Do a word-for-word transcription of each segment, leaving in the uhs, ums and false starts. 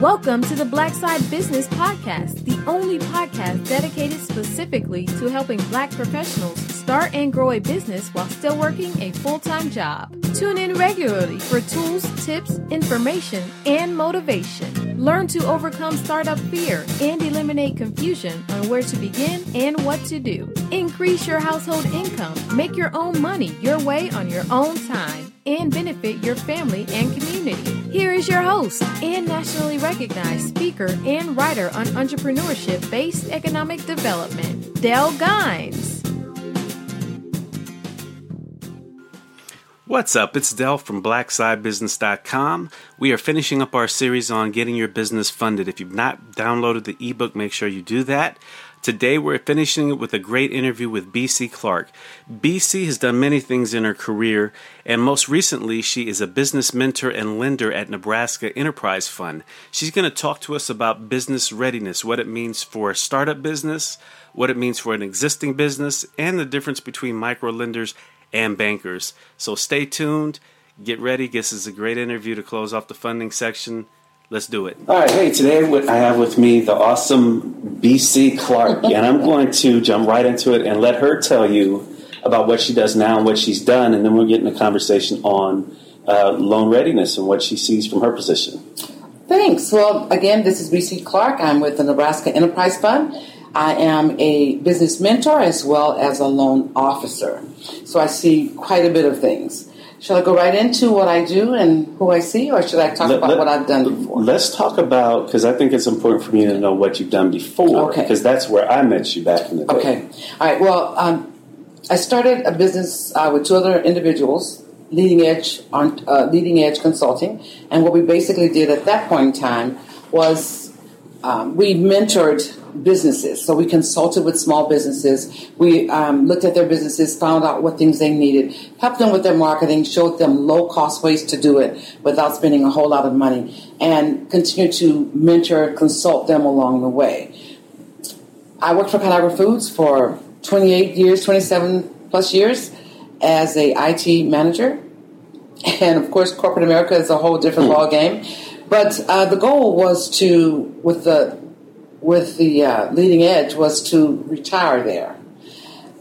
Welcome to the Black Side Business Podcast, the only podcast dedicated specifically to helping Black professionals start and grow a business while still working a full-time job. Tune in regularly for tools, tips, information, and motivation. Learn to overcome startup fear and eliminate confusion on where to begin and what to do. Increase your household income, make your own money your way on your own time, and benefit your family and community. Here is your host and nationally recognized speaker and writer on entrepreneurship-based economic development, Dell Gines. What's up? It's Dell from black side business dot com. We are finishing up our series on getting your business funded. If you've not downloaded the ebook, make sure you do that. Today, we're finishing it with a great interview with B C Clark. B C has done many things in her career, and most recently, she is a business mentor and lender at Nebraska Enterprise Fund. She's going to talk to us about business readiness, what it means for a startup business, what it means for an existing business, and the difference between micro-lenders and bankers. So stay tuned, get ready. This is a great interview to close off the funding section. Let's do it. All right. Hey, today I have with me the awesome B C Clark, and I'm going to jump right into it and let her tell you about what she does now and what she's done, and then we'll get in a conversation on uh, loan readiness and what she sees from her position. Thanks. Well, again, this is B C Clark. I'm with the Nebraska Enterprise Fund. I am a business mentor as well as a loan officer, so I see quite a bit of things. Shall I go right into what I do and who I see, or should I talk let, about let, what I've done before? Let's talk about, because I think it's important for me to know what you've done before, okay. Because that's where I met you back in the day. Okay. All right. Well, um, I started a business uh, with two other individuals, Leading Edge uh, Leading Edge Consulting, and what we basically did at that point in time was um, we mentored businesses. So we consulted with small businesses. We um, looked at their businesses, found out what things they needed, helped them with their marketing, showed them low-cost ways to do it without spending a whole lot of money, and continued to mentor, consult them along the way. I worked for ConAgra Foods for twenty-eight years, twenty-seven plus years as a I T manager. And, of course, corporate America is a whole different mm. ballgame. But uh, the goal was to, with the with the uh, Leading Edge, was to retire there.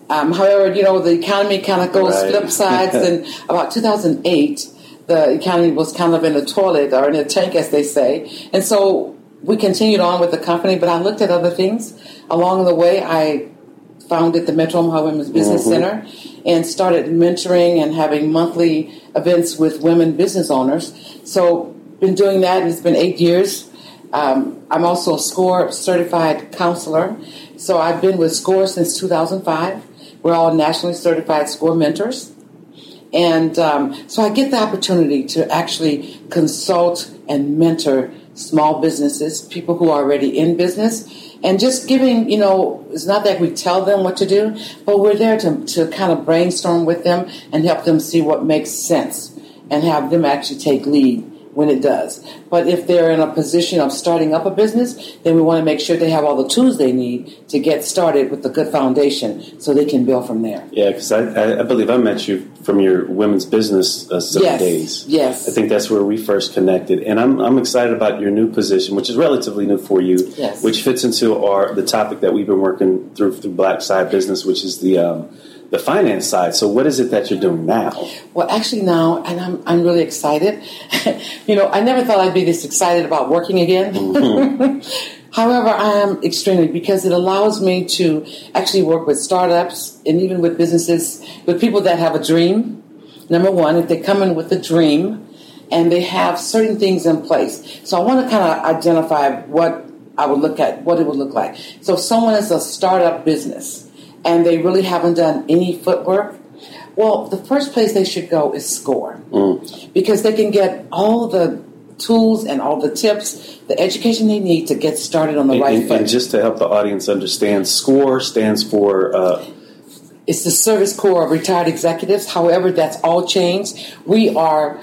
Um, however, you know, the economy kind of goes right. flip sides, and about two thousand eight, the economy was kind of in the toilet, or in a tank, as they say. And so we continued on with the company, but I looked at other things. Along the way, I founded the Metro Omaha Women's Business mm-hmm. Center and started mentoring and having monthly events with women business owners. So been doing that, and it's been eight years. Um, I'm also a SCORE certified counselor, so I've been with SCORE since two thousand five. We're all nationally certified SCORE mentors, and um, so I get the opportunity to actually consult and mentor small businesses, people who are already in business, and just giving, you know, it's not that we tell them what to do, but we're there to, to kind of brainstorm with them and help them see what makes sense and have them actually take lead when it does. But if they're in a position of starting up a business, then we want to make sure they have all the tools they need to get started with a good foundation so they can build from there. Yeah, because I, I believe I met you from your women's business uh, seven yes. days. Yes. I think that's where we first connected. And I'm I'm excited about your new position, which is relatively new for you, yes. which fits into our the topic that we've been working through through Black Side Business, which is the um, the finance side. So what is it that you're doing now? Well, actually now, and I'm I'm really excited. You know, I never thought I'd be this excited about working again. Mm-hmm. However, I am extremely, because it allows me to actually work with startups and even with businesses, with people that have a dream. Number one, if they come in with a dream and they have certain things in place. So I want to kind of identify what I would look at, what it would look like. So if someone is a startup business, and they really haven't done any footwork, well, the first place they should go is SCORE. Mm. Because they can get all the tools and all the tips, the education they need to get started on the and, right and, foot. And just to help the audience understand, SCORE stands for... Uh... It's the Service Corps of Retired Executives. However, that's all changed. We are...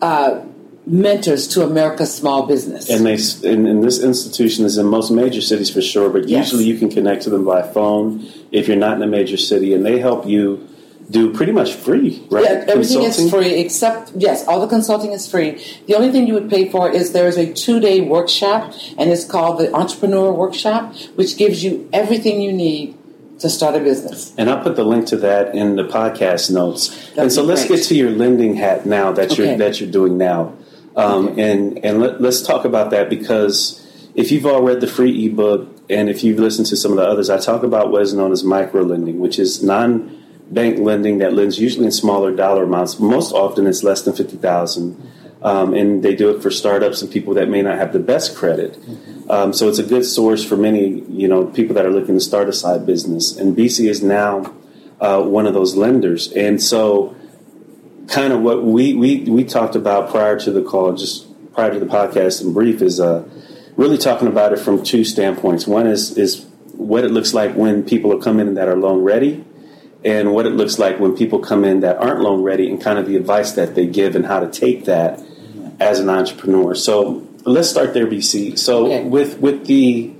Uh, mentors to America's small business. And they and, and this institution is in most major cities for sure, but yes. usually you can connect to them by phone if you're not in a major city, and they help you do pretty much free, right? Yeah, everything consulting? is free except, yes, all the consulting is free. The only thing you would pay for is there is a two-day workshop, and it's called the Entrepreneur Workshop, which gives you everything you need to start a business. And I'll put the link to that in the podcast notes. That'd and so let's great. get to your lending hat now that okay. you're that you're doing now. Um, okay. And, and let, let's talk about that, because if you've all read the free ebook and if you've listened to some of the others, I talk about what is known as micro lending, which is non-bank lending that lends usually in smaller dollar amounts. Most often it's less than fifty thousand dollars. Um, and they do it for startups and people that may not have the best credit. Um, so it's a good source for many, you know, people that are looking to start a side business. And B C is now uh, one of those lenders. And so kind of what we, we, we talked about prior to the call, just prior to the podcast in brief, is uh, really talking about it from two standpoints. One is, is what it looks like when people are coming in that are loan ready, and what it looks like when people come in that aren't loan ready, and kind of the advice that they give and how to take that as an entrepreneur. So let's start there, B C. So okay. with with the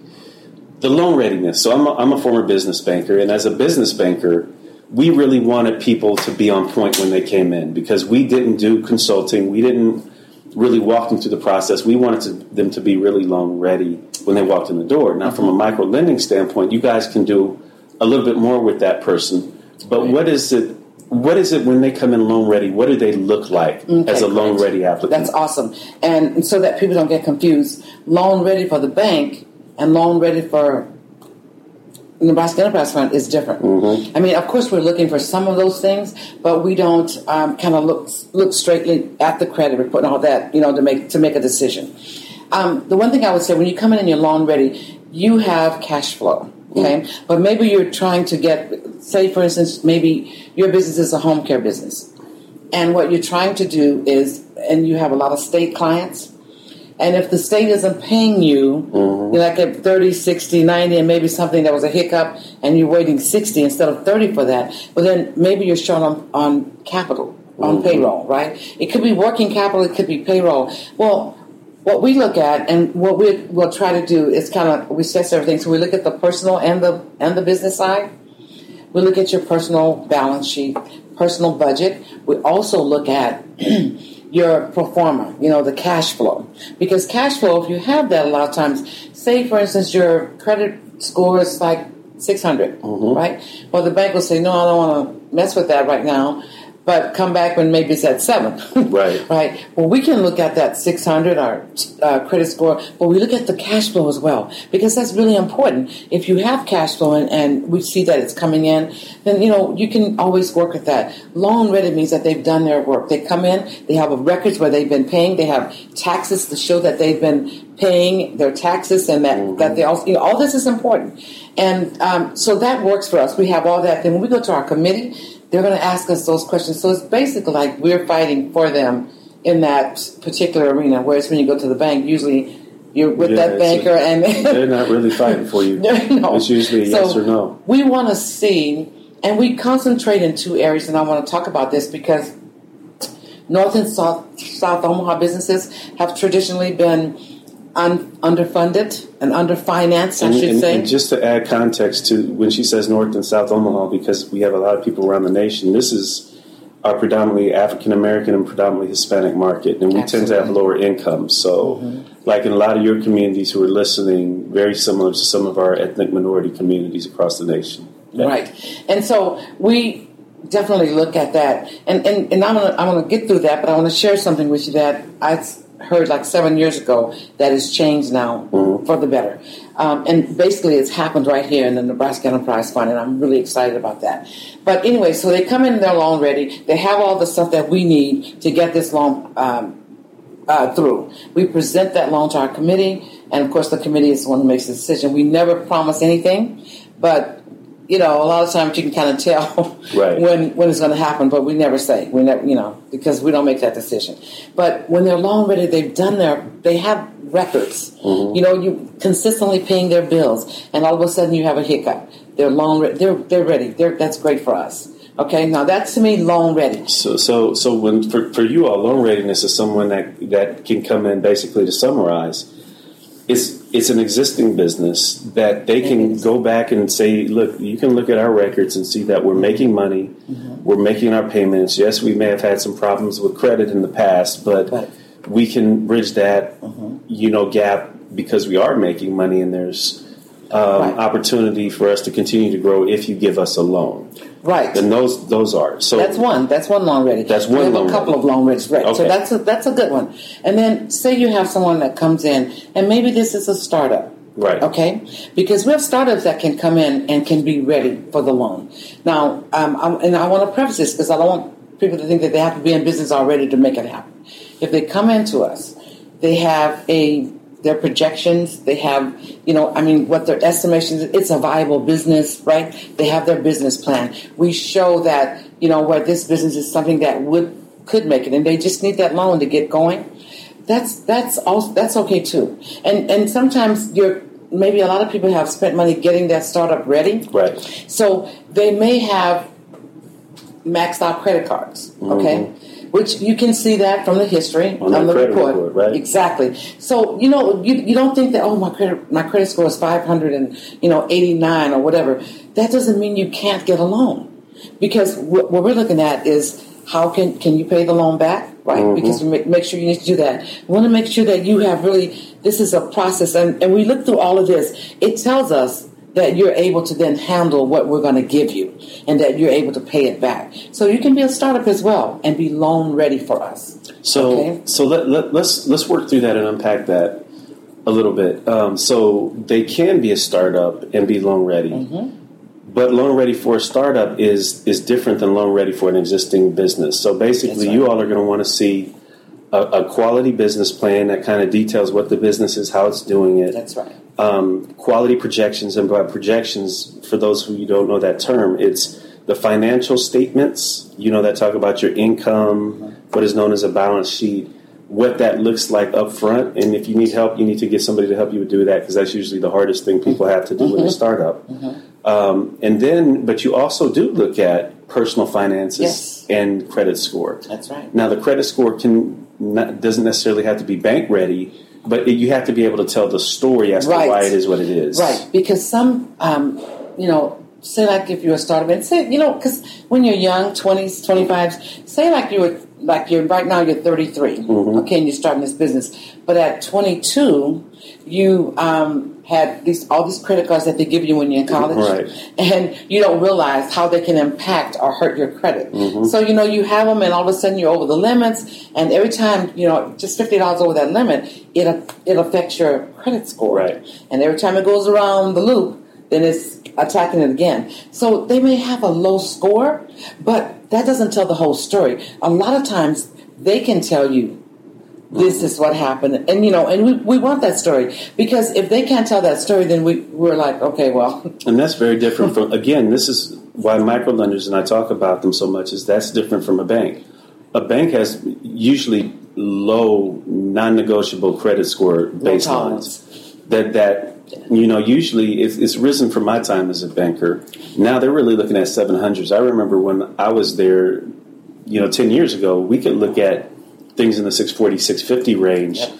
the loan readiness. So I'm a, I'm a former business banker, and as a business banker, we really wanted people to be on point when they came in, because we didn't do consulting. We didn't really walk them through the process. We wanted to, them to be really loan ready when they walked in the door. Now, from a micro lending standpoint, you guys can do a little bit more with that person. But right. what is it? What is it when they come in loan ready? What do they look like okay, as a loan correct. ready applicant? That's awesome. And so that people don't get confused, loan ready for the bank and loan ready for Nebraska Enterprise Fund is different. Mm-hmm. I mean, of course, we're looking for some of those things, but we don't um, kind of look look straightly at the credit report and all that, you know, to make to make a decision. Um, the one thing I would say, when you come in and you're loan ready, you have cash flow. Okay, but maybe you're trying to get, say, for instance, maybe your business is a home care business. And what you're trying to do is, and you have a lot of state clients. And if the state isn't paying you, mm-hmm. you're like at thirty, sixty, ninety, and maybe something that was a hiccup, and you're waiting sixty instead of thirty for that. Well, then maybe you're short on, on capital, on mm-hmm. payroll, right? It could be working capital. It could be payroll. Well, what we look at and what we will try to do is kind of we assess everything. So we look at the personal and the and the business side. We look at your personal balance sheet, personal budget. We also look at your pro forma, you know, the cash flow. Because cash flow, if you have that a lot of times, say, for instance, your credit score is like six hundred, mm-hmm. right? Well, the bank will say, no, I don't want to mess with that right now. But come back when maybe it's at seven. Right. Right. Well, we can look at that six hundred, our uh, credit score, but we look at the cash flow as well, because that's really important. If you have cash flow and, and we see that it's coming in, then, you know, you can always work with that. Loan ready means that they've done their work. They come in, they have a records where they've been paying, they have taxes to show that they've been paying their taxes and that, mm-hmm. that they also, you know, all this is important. And um, so that works for us. We have all that. Then when we go to our committee, they're going to ask us those questions. So it's basically like we're fighting for them in that particular arena, whereas when you go to the bank, usually you're with yeah, that banker. A, and they're not really fighting for you. No. It's usually so yes or no. We want to see, and we concentrate in two areas, and I want to talk about this because North and South, South Omaha businesses have traditionally been Un- underfunded and underfinanced, I and, should and, say. And just to add context to when she says North and South Omaha, because we have a lot of people around the nation, this is our predominantly African-American and predominantly Hispanic market, and we Absolutely. tend to have lower incomes. So mm-hmm. like in a lot of your communities who are listening, very similar to some of our ethnic minority communities across the nation. Yeah. Right. And so we definitely look at that. And, and, and I'm gonna, I'm gonna get through that, but I want to share something with you that I heard like seven years ago that has changed now mm-hmm. for the better. Um, and basically it's happened right here in the Nebraska Enterprise Fund, and I'm really excited about that. But anyway, so they come in and they're loan ready. They have all the stuff that we need to get this loan um, uh, through. We present that loan to our committee, and of course the committee is the one who makes the decision. We never promise anything, but you know, a lot of times you can kind of tell right. when, when it's going to happen, but we never say. We never, you know, because we don't make that decision. But when they're loan ready, they've done their, they have records. Mm-hmm. You know, you consistently paying their bills, and all of a sudden you have a hiccup. They're loan ready. They're they're ready. They're, that's great for us. Okay, now that's to me loan ready. So so so when for for you all, loan readiness is someone that that can come in basically to summarize. it's it's an existing business that they can go back and say, look, you can look at our records and see that we're making money, mm-hmm. we're making our payments. Yes, we may have had some problems with credit in the past, but right. we can bridge that, mm-hmm. you know, gap because we are making money, and there's um, right. opportunity for us to continue to grow if you give us a loan. Right. And those those are. So that's one. That's one loan ready. That's one loan ready. We have a couple of loan ready. Right. Okay. So that's a, that's a good one. And then say you have someone that comes in, and maybe this is a startup. Right. Okay? Because we have startups that can come in and can be ready for the loan. Now, um, I'm, and I want to preface this because I don't want people to think that they have to be in business already to make it happen. If they come into us, they have a their projections, they have, you know, I mean, what their estimations, it's a viable business, right? They have their business plan. We show that, you know, where this business is something that would could make it, and they just need that loan to get going. That's that's also, that's okay too. And and sometimes you're maybe a lot of people have spent money getting that startup ready. Right. So they may have maxed out credit cards, mm-hmm. okay? Which you can see that from the history on the report. report, right? Exactly. So you know, you you don't think that oh my credit my credit score is five hundred and you know eighty nine or whatever. That doesn't mean you can't get a loan, because what we're looking at is how can can you pay the loan back, right? Mm-hmm. Because we make, make sure you need to do that. We want to make sure that you have really this is a process, and and we look through all of this. It tells us that you're able to then handle what we're going to give you and that you're able to pay it back. So you can be a startup as well and be loan ready for us. So okay? so let, let, let's let's work through that and unpack that a little bit. Um, so they can be a startup and be loan ready. Mm-hmm. But loan ready for a startup is is different than loan ready for an existing business. So basically right. you all are going to want to see a, a quality business plan that kind of details what the business is, how it's doing it. That's right. Um, quality projections, and by projections, for those who don't know that term, it's the financial statements, you know, that talk about your income, what is known as a balance sheet, what that looks like up front. And if you need help, you need to get somebody to help you do that, because that's usually the hardest thing people have to do mm-hmm. with a startup. Mm-hmm. Um, and then, but you also do look at personal finances yes. and credit score. That's right. Now, the credit score can not, doesn't necessarily have to be bank ready, but you have to be able to tell the story as right. to why it is what it is. Right, because some, um, you know, say like if you're a startup, and say, you know, because when you're young, twenties, twenty-fives, say like you were, like you're right now you're thirty-three, mm-hmm. okay, and you're starting this business. But at twenty-two, you um, had these all these credit cards that they give you when you're in college, right. and you don't realize how they can impact or hurt your credit. Mm-hmm. So, you know, you have them, and all of a sudden you're over the limits, and every time, you know, just fifty dollars over that limit, it, it affects your credit score. Right. And every time it goes around the loop, then it's attacking it again. So they may have a low score, but that doesn't tell the whole story. A lot of times they can tell you this mm-hmm. is what happened. And, you know, and we, we want that story, because if they can't tell that story, then we, we're like, okay, well. And that's very different from, again, this is why microlenders, and I talk about them so much, is that's different from a bank. A bank has usually low, non-negotiable credit score baselines that that. You know, usually it's, it's risen from my time as a banker. Now they're really looking at seven hundreds. I remember when I was there, you know, ten years ago, we could look at things in the six forty, six fifty range yep.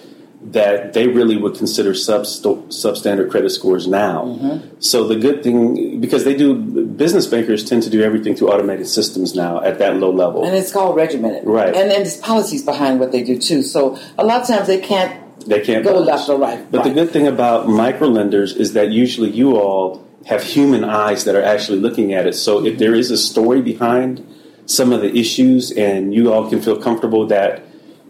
that they really would consider sub substandard credit scores now. Mm-hmm. So the good thing, because they do, business bankers tend to do everything through automated systems now at that low level. And it's called regimented. Right. And, and there's policies behind what they do too. So a lot of times they can't. They can't go left or right. But right. the good thing about microlenders is that usually you all have human eyes that are actually looking at it. So mm-hmm. if there is a story behind some of the issues, and you all can feel comfortable that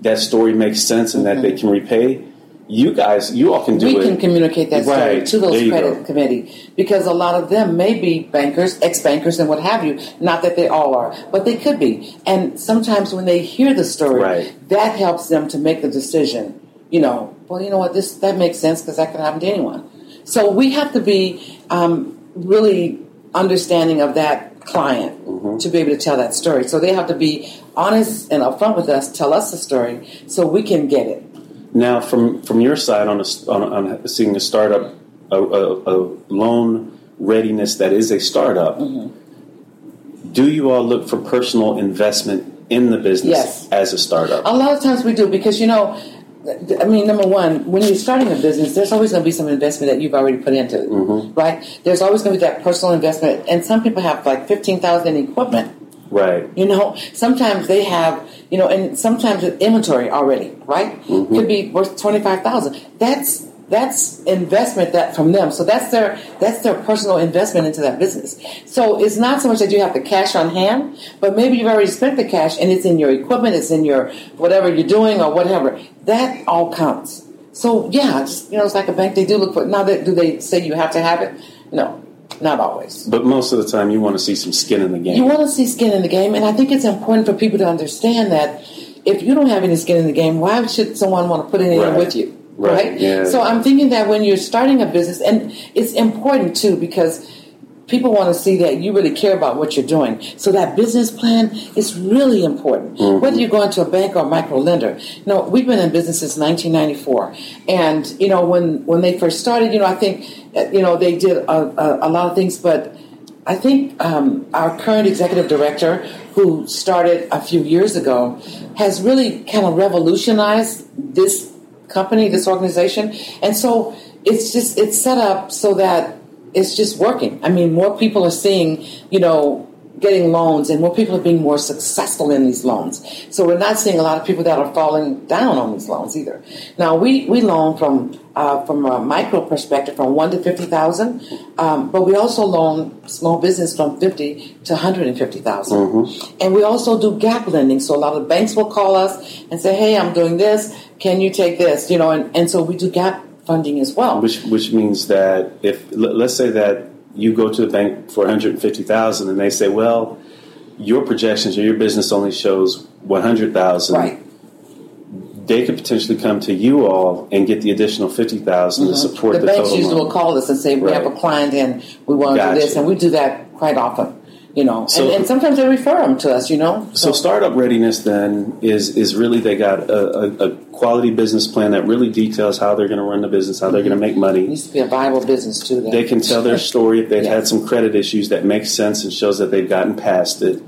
that story makes sense and mm-hmm. that they can repay, you guys, you all can do we it. We can communicate that story right. to those credit go. committee, because a lot of them may be bankers, ex-bankers, and what have you. Not that they all are, but they could be. And sometimes when they hear the story, right. that helps them to make the decision. You know, well, you know what, this that makes sense, because that can happen to anyone. So we have to be um, really understanding of that client mm-hmm. to be able to tell that story. So they have to be honest and upfront with us, tell us the story, so we can get it. Now, from, from your side on, a, on, on seeing a startup, a, a, a loan readiness that is a startup, mm-hmm. do you all look for personal investment in the business yes. as a startup? A lot of times we do, because, you know, I mean, number one, when you're starting a business, there's always going to be some investment that you've already put into it, mm-hmm. right? There's always going to be that personal investment. And some people have like fifteen thousand dollars in equipment. Right. You know, sometimes they have, you know, and sometimes with inventory already, right? Mm-hmm. Could be worth twenty-five thousand dollars. That's that's investment that from them. So that's their that's their personal investment into that business. So it's not so much that you have the cash on hand, but maybe you've already spent the cash and it's in your equipment, it's in your whatever you're doing or whatever. That all counts. So yeah, just, you know, it's like a bank. They do look for. Now, that, do they say you have to have it? No. Not always. But most of the time you want to see some skin in the game. You want to see skin in the game, and I think it's important for people to understand that if you don't have any skin in the game, why should someone want to put anything right. with you? Right. right? Yeah. So I'm thinking that when you're starting a business, and it's important too because people want to see that you really care about what you're doing. So that business plan is really important, mm-hmm. whether you're going to a bank or a micro-lender. You know, we've been in business since nineteen ninety-four. And, you know, when, when they first started, you know, I think, you know, they did a, a, a lot of things. But I think um, our current executive director, who started a few years ago, has really kind of revolutionized this company, this organization. And so it's just, it's set up so that it's just working. I mean, more people are seeing, you know, getting loans, and more people are being more successful in these loans. So we're not seeing a lot of people that are falling down on these loans either. Now, we, we loan from uh, from a micro perspective from one to fifty thousand, um, but we also loan small business from fifty to one hundred and fifty thousand, mm-hmm. and we also do gap lending. So a lot of banks will call us and say, "Hey, I'm doing this. Can you take this?" You know, and, and so we do gap funding as well, which which means that if let's say that you go to the bank for one hundred fifty thousand dollars and they say, well, your projections or your business only shows one hundred thousand dollars. Right. They could potentially come to you all and get the additional fifty thousand dollars mm-hmm. to support the, the total. The banks usually will call us and say, we right. have a client and we want to gotcha. do this, and we do that quite often. You know, so, and, and sometimes they refer them to us, you know. So, so startup readiness then is is really they got a, a, a quality business plan that really details how they're going to run the business, how mm-hmm. they're going to make money. It needs to be a viable business, too. Then. They can tell their story if they've yeah. had some credit issues that makes sense and shows that they've gotten past it.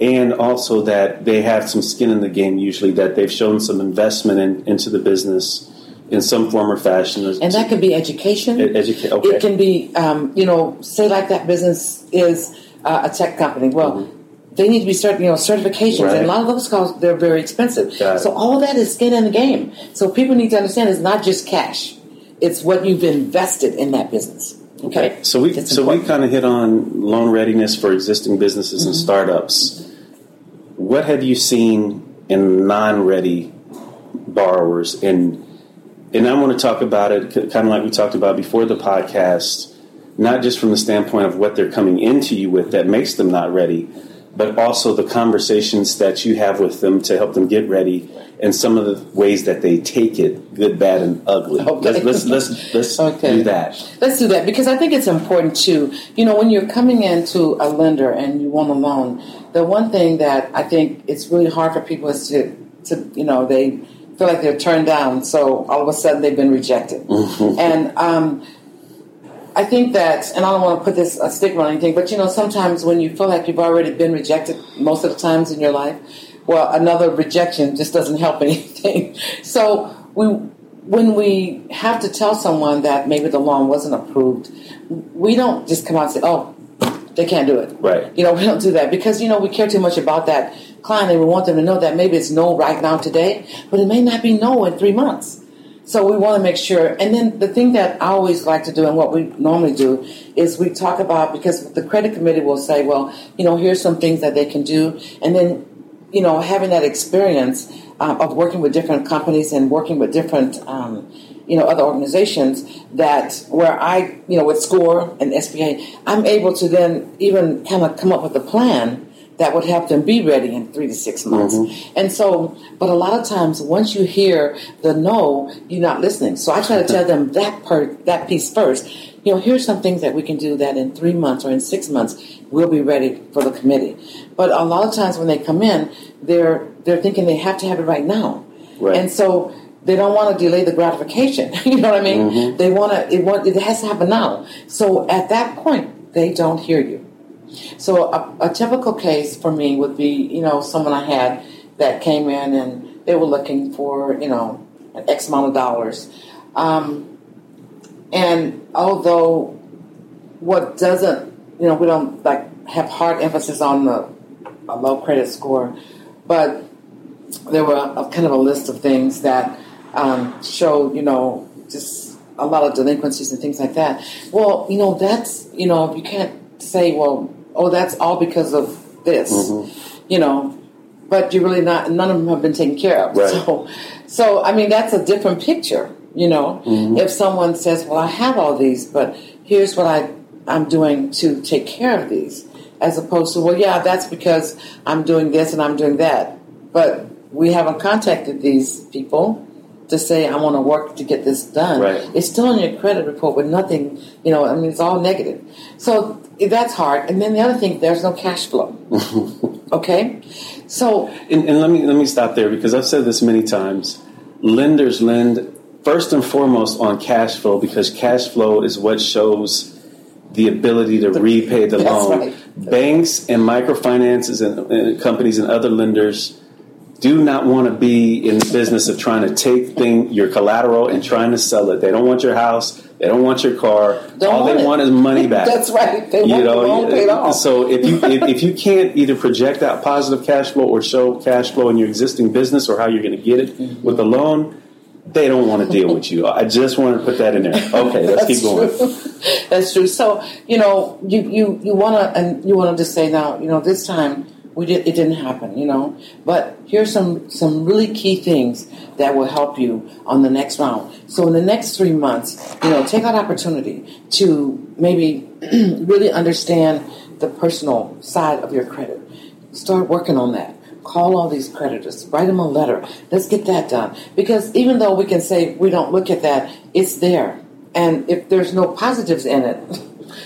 And also that they have some skin in the game, usually, that they've shown some investment in, into the business in some form or fashion. And that could be education. Ed- educa- okay. It can be, um, you know, say like that business is... Uh, a tech company. Well, mm-hmm. they need to be certain, you know, certifications, right. and a lot of those costs, they're very expensive. So all that is skin in the game. So people need to understand it's not just cash; it's what you've invested in that business. Okay. okay. So we it's so important. We kind of hit on loan readiness for existing businesses mm-hmm. and startups. Mm-hmm. What have you seen in non-ready borrowers? And and I want to talk about it, kind of like we talked about before the podcast. Not just from the standpoint of what they're coming into you with that makes them not ready, but also the conversations that you have with them to help them get ready and some of the ways that they take it, good, bad, and ugly. Okay. Let's, let's, let's, let's okay. do that. Let's do that because I think it's important too. You know, when you're coming into a lender and you want a loan, the one thing that I think it's really hard for people is to, to you know, they feel like they're turned down, so all of a sudden they've been rejected. and, um... I think that, and I don't want to put this a stigma on anything, but, you know, sometimes when you feel like you've already been rejected most of the times in your life, well, another rejection just doesn't help anything. So we, when we have to tell someone that maybe the loan wasn't approved, we don't just come out and say, oh, they can't do it. Right. You know, we don't do that because, you know, we care too much about that client and we want them to know that maybe it's no right now today, but it may not be no in three months. So we want to make sure. And then the thing that I always like to do and what we normally do is we talk about, because the credit committee will say, well, you know, here's some things that they can do. And then, you know, having that experience uh, of working with different companies and working with different, um, you know, other organizations that where I, you know, with SCORE and S B A, I'm able to then even kind of come up with a plan that would help them be ready in three to six months. Mm-hmm. And so, but a lot of times once you hear the no, you're not listening. So I try to tell them that part, that piece first. You know, here's some things that we can do that in three months or in six months, we'll be ready for the committee. But a lot of times when they come in, they're they're thinking they have to have it right now. Right. And so they don't want to delay the gratification. You know what I mean? Mm-hmm. They want to, it, want, it has to happen now. So at that point, they don't hear you. So a, a typical case for me would be, you know, someone I had that came in and they were looking for, you know, an X amount of dollars. Um, and although what doesn't, you know, we don't like have hard emphasis on the a low credit score, but there were a, a kind of a list of things that um, showed, you know, just a lot of delinquencies and things like that. Well, you know, that's, you know, you can't say, well, oh, that's all because of this, mm-hmm. you know, but you're really not, none of them have been taken care of. Right. So, so, I mean, that's a different picture, you know, mm-hmm. if someone says, well, I have all these, but here's what I, I'm doing to take care of these, as opposed to, well, yeah, that's because I'm doing this and I'm doing that. But we haven't contacted these people to say, I want to work to get this done. Right. It's still on your credit report with nothing, you know, I mean, it's all negative. So that's hard. And then the other thing, there's no cash flow. Okay? So... And, and let me let me stop there, because I've said this many times. Lenders lend first and foremost on cash flow, because cash flow is what shows the ability to the, repay the loan. Right. Banks and microfinances and, and companies and other lenders do not want to be in the business of trying to take thing, your collateral and trying to sell it. They don't want your house. They don't want your car. Don't All want they it. want is money back. That's right. They you want know, the loan paid off. So if you if, if you can't either project out positive cash flow or show cash flow in your existing business or how you're going to get it mm-hmm. with a loan, they don't want to deal with you. I just wanted to put that in there. Okay, let's keep going. True. That's true. So you know, you you you want to and you want to just say now, you know, this time. We did, it didn't happen, you know. But here's some, some really key things that will help you on the next round. So in the next three months, you know, take that opportunity to maybe really understand the personal side of your credit. Start working on that. Call all these creditors. Write them a letter. Let's get that done. Because even though we can say we don't look at that, it's there. And if there's no positives in it...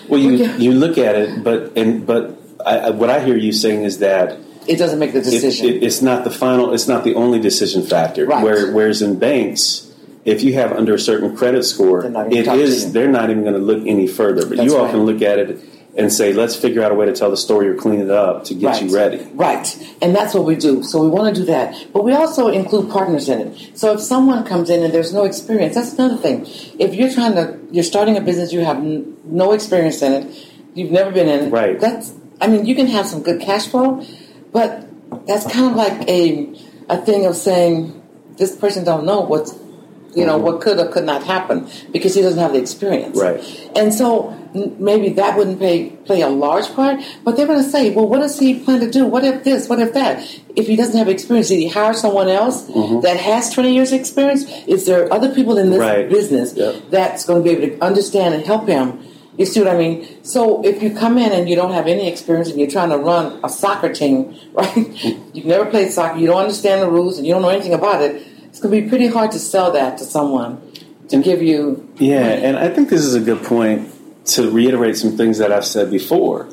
Well, you, we can, you look at it, but and but... I, what I hear you saying is that it doesn't make the decision. It, it, it's not the final. It's not the only decision factor. Right. Where, whereas in banks, if you have under a certain credit score, it is they're not even going to look any further. But That's you all right. can look at it and say, let's figure out a way to tell the story or clean it up to get right. you ready. Right. And that's what we do. So we want to do that. But we also include partners in it. So if someone comes in and there's no experience, that's another thing. If you're trying to, you're starting a business, you have n- no experience in it, you've never been in it. Right. That's, I mean, you can have some good cash flow, but that's kind of like a a thing of saying this person don't know what's, you know, mm-hmm. what could or could not happen because he doesn't have the experience. Right. And so maybe that wouldn't pay, play a large part, but they're going to say, well, what does he plan to do? What if this? What if that? If he doesn't have experience, did he hire someone else mm-hmm. that has twenty years experience? Is there other people in this right. business yep. that's going to be able to understand and help him? You see what I mean? So if you come in and you don't have any experience and you're trying to run a soccer team, right? You've never played soccer. You don't understand the rules and you don't know anything about it. It's going to be pretty hard to sell that to someone to give you... Yeah, money. And I think this is a good point to reiterate some things that I've said before,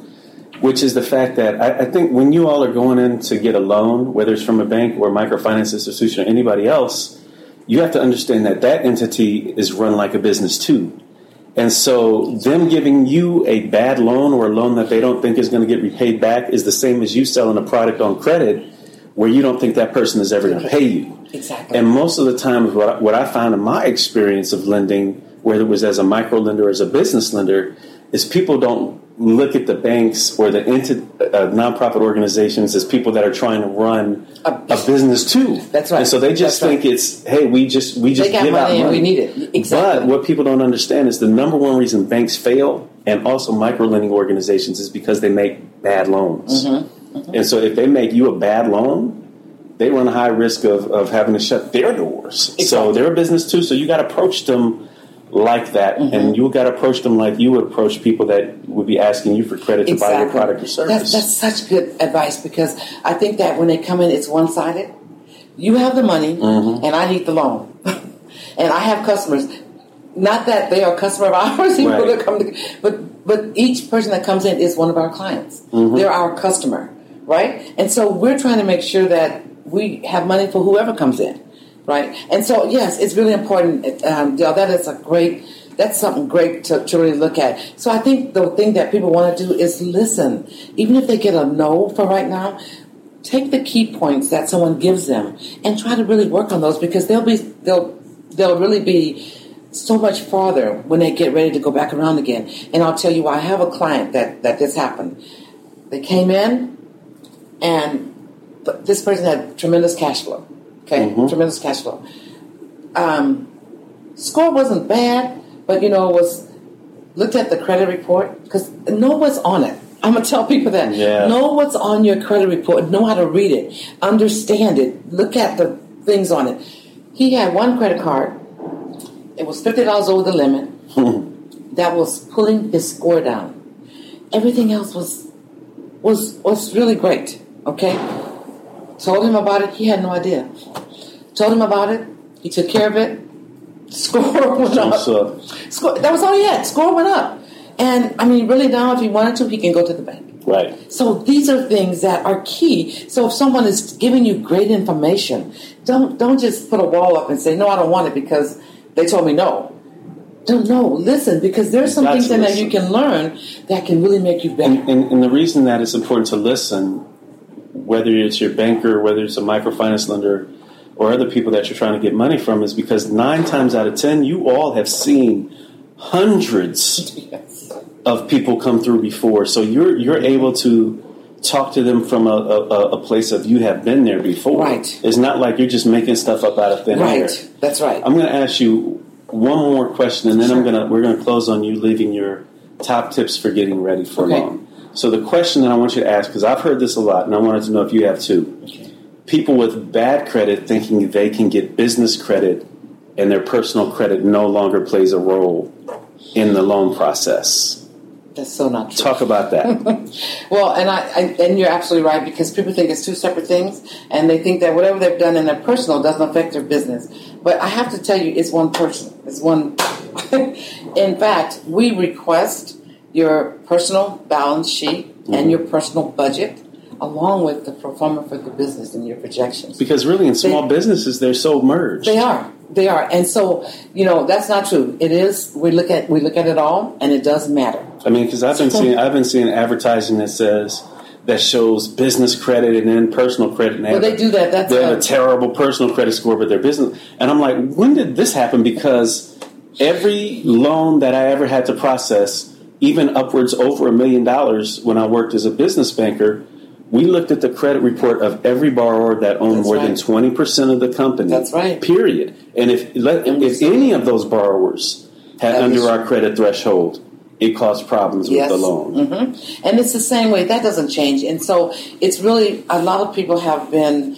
which is the fact that I, I think when you all are going in to get a loan, whether it's from a bank or a microfinance institution or anybody else, you have to understand that that entity is run like a business too. And so them giving you a bad loan or a loan that they don't think is going to get repaid back is the same as you selling a product on credit where you don't think that person is ever going to pay you. Exactly. And most of the time, what I, what I found in my experience of lending, whether it was as a micro lender or as a business lender, is people don't look at the banks or the enti- uh, nonprofit organizations as people that are trying to run a, a business too. That's right. And so they just That's think right. it's, hey, we just we just give money out money. And we need it. Exactly. But what people don't understand is the number one reason banks fail and also micro lending organizations is because they make bad loans. Mm-hmm. Mm-hmm. And so if they make you a bad loan, they run a high risk of, of having to shut their doors. Exactly. So they're a business too. So you got to approach them like that, mm-hmm. and you got to approach them like you would approach people that would be asking you for credit to exactly. buy your product or service. That's, that's such good advice, because I think that when they come in, it's one-sided. You have the money, mm-hmm. and I need the loan, and I have customers. Not that they are customer of ours, people right. that come to, but but each person that comes in is one of our clients. Mm-hmm. They're our customer, right? And so we're trying to make sure that we have money for whoever comes in. Right, and so yes, it's really important. Um, that is a great. That's something great to, to really look at. So I think the thing that people want to do is listen, even if they get a no for right now. Take the key points that someone gives them and try to really work on those, because they'll be they'll they'll really be so much farther when they get ready to go back around again. And I'll tell you why. I have a client that, that this happened. They came in, and this person had tremendous cash flow. Okay, mm-hmm. tremendous cash flow. Um, score wasn't bad, but, you know, was looked at the credit report, because know what's on it. I'm going to tell people that. Yeah. Know what's on your credit report. Know how to read it. Understand it. Look at the things on it. He had one credit card. It was fifty dollars over the limit. That was pulling his score down. Everything else was was was really great. Okay? Told him about it. He had no idea. Told him about it. He took care of it. Score went up. Score, that was all he had. Score went up. And, I mean, really now, if he wanted to, he can go to the bank. Right. So these are things that are key. So if someone is giving you great information, don't don't just put a wall up and say, no, I don't want it because they told me no. Don't know. Listen, because there's some things in that you can learn that can really make you better. And, and, and the reason that it's important to listen, whether it's your banker, whether it's a microfinance lender, or other people that you're trying to get money from, is because nine times out of ten, you all have seen hundreds yes. of people come through before, so you're you're able to talk to them from a, a, a place of you have been there before. Right. It's not like you're just making stuff up out of thin right. air. That's right. I'm going to ask you one more question, and then sure. I'm gonna we're gonna close on you leaving your top tips for getting ready for okay. long. So the question that I want you to ask, because I've heard this a lot, and I wanted to know if you have too. Okay. People with bad credit thinking they can get business credit, and their personal credit no longer plays a role in the loan process. That's so not true. Talk about that. Well, and I, I and you're absolutely right, because people think it's two separate things, and they think that whatever they've done in their personal doesn't affect their business. But I have to tell you, it's one person. It's one. In fact, we request your personal balance sheet mm-hmm. and your personal budget, along with the performance for the business and your projections. Because really, in small they, businesses, they're so merged. They are. They are. And so, you know, that's not true. It is. We look at we look at it all, and it does matter. I mean, because I've been seeing I've been seeing advertising that says that shows business credit and then personal credit. And well, they, they do that. That's they have a terrible personal credit score, but their business. And I'm like, when did this happen? Because every loan that I ever had to process, even upwards over a million dollars, when I worked as a business banker, we looked at the credit report of every borrower that owned That's more right. than twenty percent of the company. That's right. Period. And if let, if any of those borrowers had that under our credit threshold, it caused problems yes. with the loan. Mm-hmm. And it's the same way. That doesn't change. And so it's really, a lot of people have been,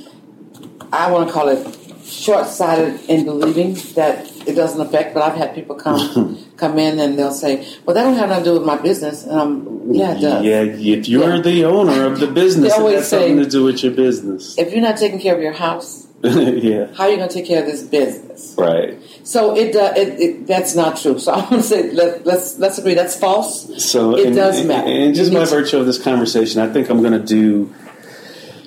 I want to call it short-sighted in believing that it doesn't affect, but I've had people come come in and they'll say, well, that don't have nothing to do with my business. And I'm, yeah, it does. Yeah, if you're yeah. the owner of the business, it has something to do with your business. If you're not taking care of your house, yeah. how are you going to take care of this business? Right. So it, uh, it, it that's not true. So I want to say, let, let's let's agree, that's false. So It and, does and, matter. And just by virtue of this conversation, I think I'm going to do,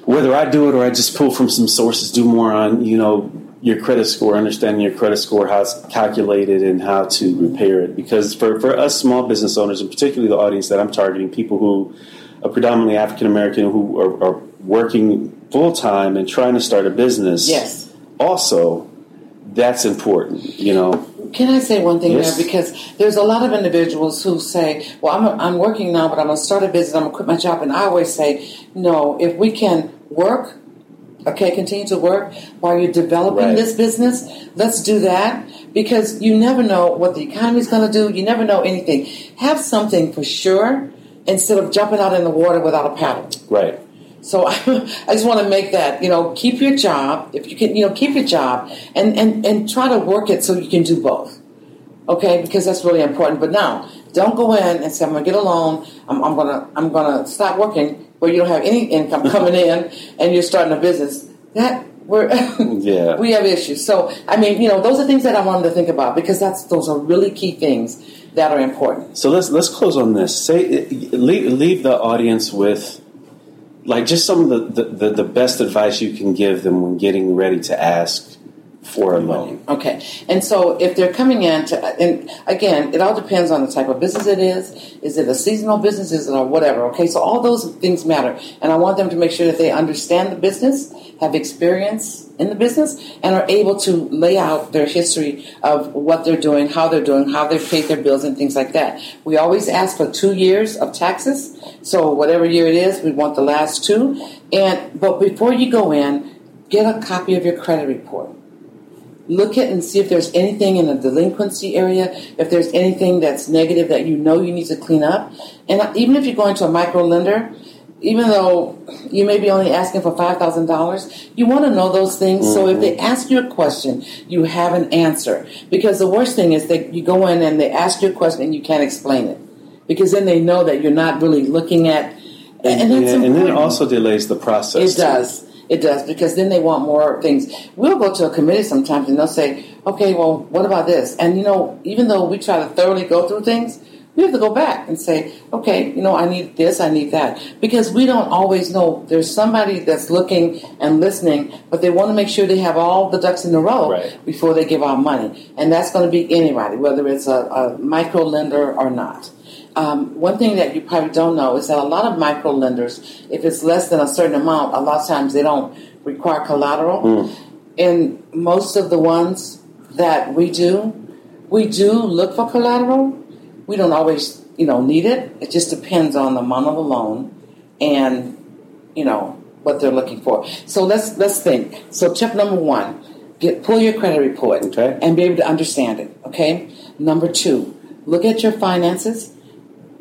whether I do it or I just pull from some sources, do more on, you know, your credit score, understanding your credit score, how it's calculated and how to repair it. Because for, for us small business owners, and particularly the audience that I'm targeting, people who are predominantly African-American who are, are working full-time and trying to start a business, yes. also, that's important, you know. Can I say one thing yes. there? Because there's a lot of individuals who say, well, I'm, a, I'm working now, but I'm going to start a business, I'm going to quit my job. And I always say, no, if we can work, okay, continue to work while you're developing right. this business, let's do that, because you never know what the economy is going to do. You never know anything. Have something for sure instead of jumping out in the water without a paddle. Right. So I, I just want to make that, you know, keep your job. If you can, you know, keep your job and, and, and try to work it so you can do both. Okay, because that's really important. But now, don't go in and say, I'm going to get a loan. I'm, I'm going to I'm gonna stop working where you don't have any income coming in and you're starting a business. That we're yeah. we have issues. So, I mean, you know, those are things that I wanted to think about, because that's those are really key things that are important. So let's let's close on this. Say leave, leave the audience with, like, just some of the, the, the best advice you can give them when getting ready to ask for a loan. Okay. And so if they're coming in to, and again, it all depends on the type of business it is. Is it a seasonal business? Is it a whatever? Okay. So all those things matter. And I want them to make sure that they understand the business, have experience in the business, and are able to lay out their history of what they're doing, how they're doing, how they've paid their bills, and things like that. We always ask for two years of taxes. So whatever year it is, we want the last two. And but before you go in, get a copy of your credit report. Look at and see if there's anything in the delinquency area, if there's anything that's negative that you know you need to clean up. And even if you're going to a micro lender, even though you may be only asking for five thousand dollars, you want to know those things. Mm-hmm. So if they ask you a question, you have an answer. Because the worst thing is that you go in and they ask you a question and you can't explain it. Because then they know that you're not really looking at... And, and, and, and then it also delays the process. It too. does. It does, because then they want more things. We'll go to a committee sometimes, and they'll say, okay, well, what about this? And, you know, even though we try to thoroughly go through things, we have to go back and say, okay, you know, I need this, I need that. Because we don't always know. There's somebody that's looking and listening, but they want to make sure they have all the ducks in a row right. before they give out money. And that's going to be anybody, whether it's a, a micro lender or not. Um, one thing that you probably don't know is that a lot of micro lenders, if it's less than a certain amount, a lot of times they don't require collateral. Mm. And most of the ones that we do, we do look for collateral. We don't always, you know, need it. It just depends on the amount of the loan and, you know, what they're looking for. So let's let's think. So tip number one, get pull your credit report okay. and be able to understand it. Okay. Number two, look at your finances.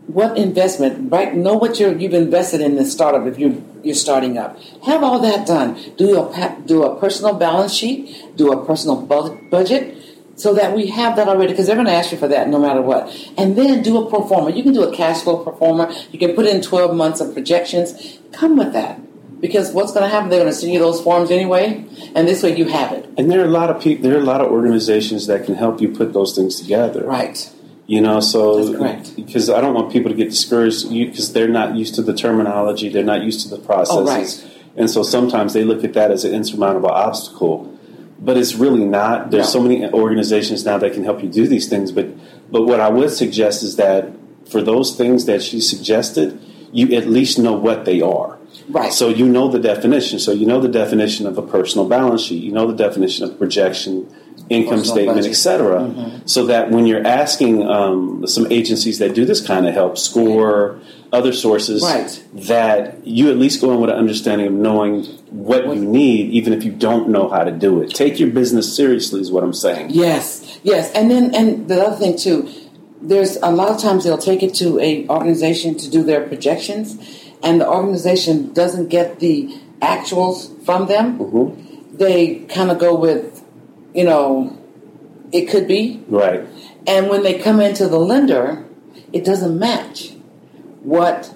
What investment, right? Know what you're, you've invested in this startup if you, you're starting up. Have all that done. Do a, do a personal balance sheet. Do a personal budget so that we have that already, because they're going to ask you for that no matter what. And then do a pro forma. You can do a cash flow pro forma. You can put in twelve months of projections. Come with that. Because what's going to happen, they're going to send you those forms anyway, and this way you have it. And there are a lot of people, there are a lot of organizations that can help you put those things together. Right. You know, so because I don't want people to get discouraged because they're not used to the terminology, they're not used to the processes, oh, right. and so sometimes they look at that as an insurmountable obstacle, but it's really not. There's no. so many organizations now that can help you do these things, but but what I would suggest is that for those things that she suggested, you at least know what they are. Right. So you know the definition. So you know the definition of a personal balance sheet. You know the definition of projection. Income personal statement, et cetera, mm-hmm. so that when you're asking um, some agencies that do this kind of help, SCORE, other sources, right. that you at least go in with an understanding of knowing what you need, even if you don't know how to do it. Take your business seriously is what I'm saying. Yes, yes. And then, and the other thing, too, there's a lot of times they'll take it to an organization to do their projections, and the organization doesn't get the actuals from them. Mm-hmm. They kind of go with, you know, it could be. Right. And when they come into the lender, it doesn't match what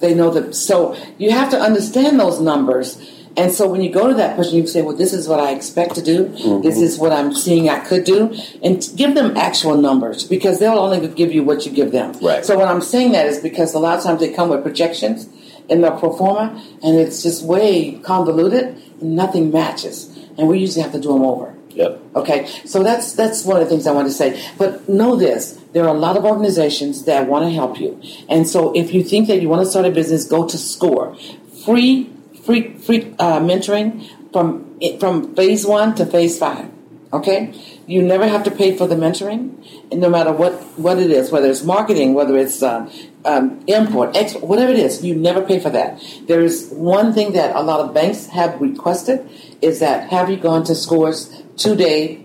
they know. That, so you have to understand those numbers. And so when you go to that person, you say, well, this is what I expect to do. Mm-hmm. This is what I'm seeing I could do. And give them actual numbers because they'll only give you what you give them. Right. So when I'm saying that is because a lot of times they come with projections in their pro forma, and it's just way convoluted and nothing matches. And we usually have to do them over. Yep. Okay, so that's that's one of the things I want to say. But know this, there are a lot of organizations that want to help you. And so if you think that you want to start a business, go to SCORE. Free free, free uh, mentoring from from phase one to phase five, okay? You never have to pay for the mentoring, and no matter what, what it is, whether it's marketing, whether it's um, um, import, export, whatever it is, you never pay for that. There's one thing that a lot of banks have requested is that have you gone to SCORE's two-day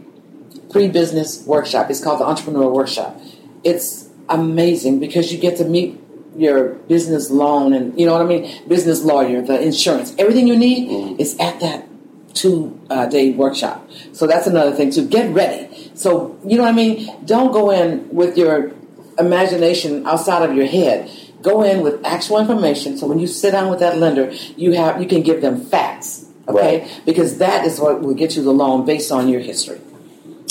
pre-business workshop. It's called the Entrepreneur Workshop. It's amazing because you get to meet your business loan and, you know what I mean, business lawyer, the insurance. Everything you need mm-hmm. is at that two-day uh, workshop. So that's another thing, too. Get ready. So, you know what I mean? Don't go in with your imagination outside of your head. Go in with actual information. So when you sit down with that lender, you have you can give them facts. Okay, right. Because that is what will get you the loan based on your history.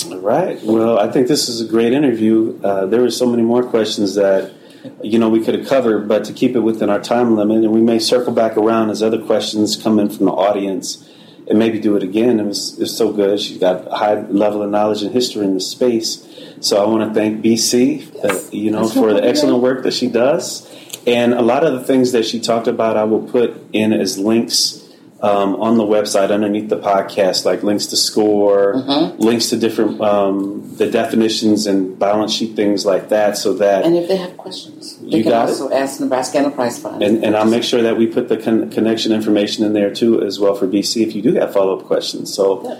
All right. Well, I think this is a great interview. Uh, there were so many more questions that, you know, we could have covered, but to keep it within our time limit, and we may circle back around as other questions come in from the audience and maybe do it again. It was, it was so good. She's got a high level of knowledge and history in the space. So I want to thank B C, yes. uh, you know, That's for the excellent work that she does. And a lot of the things that she talked about, I will put in as links um, on the website underneath the podcast, like links to SCORE, mm-hmm. links to different um, the definitions and balance sheet, things like that. So that, and if they have questions, you they can also it. ask Nebraska Enterprise Fund. And, and I'll make sure that we put the con- connection information in there too, as well, for B C if you do have follow up questions. So. Yeah.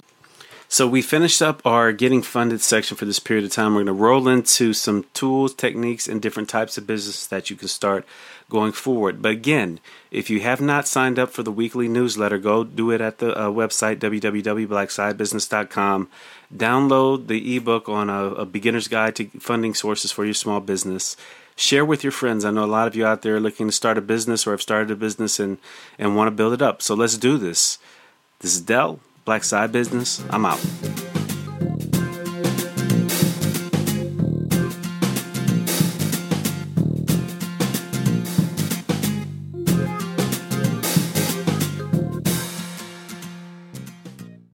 So we finished up our getting funded section for this period of time. We're going to roll into some tools, techniques, and different types of business that you can start going forward. But again, if you have not signed up for the weekly newsletter, go do it at the uh, website, w w w dot black side business dot com. Download the ebook on a, a beginner's guide to funding sources for your small business. Share with your friends. I know a lot of you out there are looking to start a business or have started a business and, and want to build it up. So let's do this. This is Dell. Black Side Business. I'm out.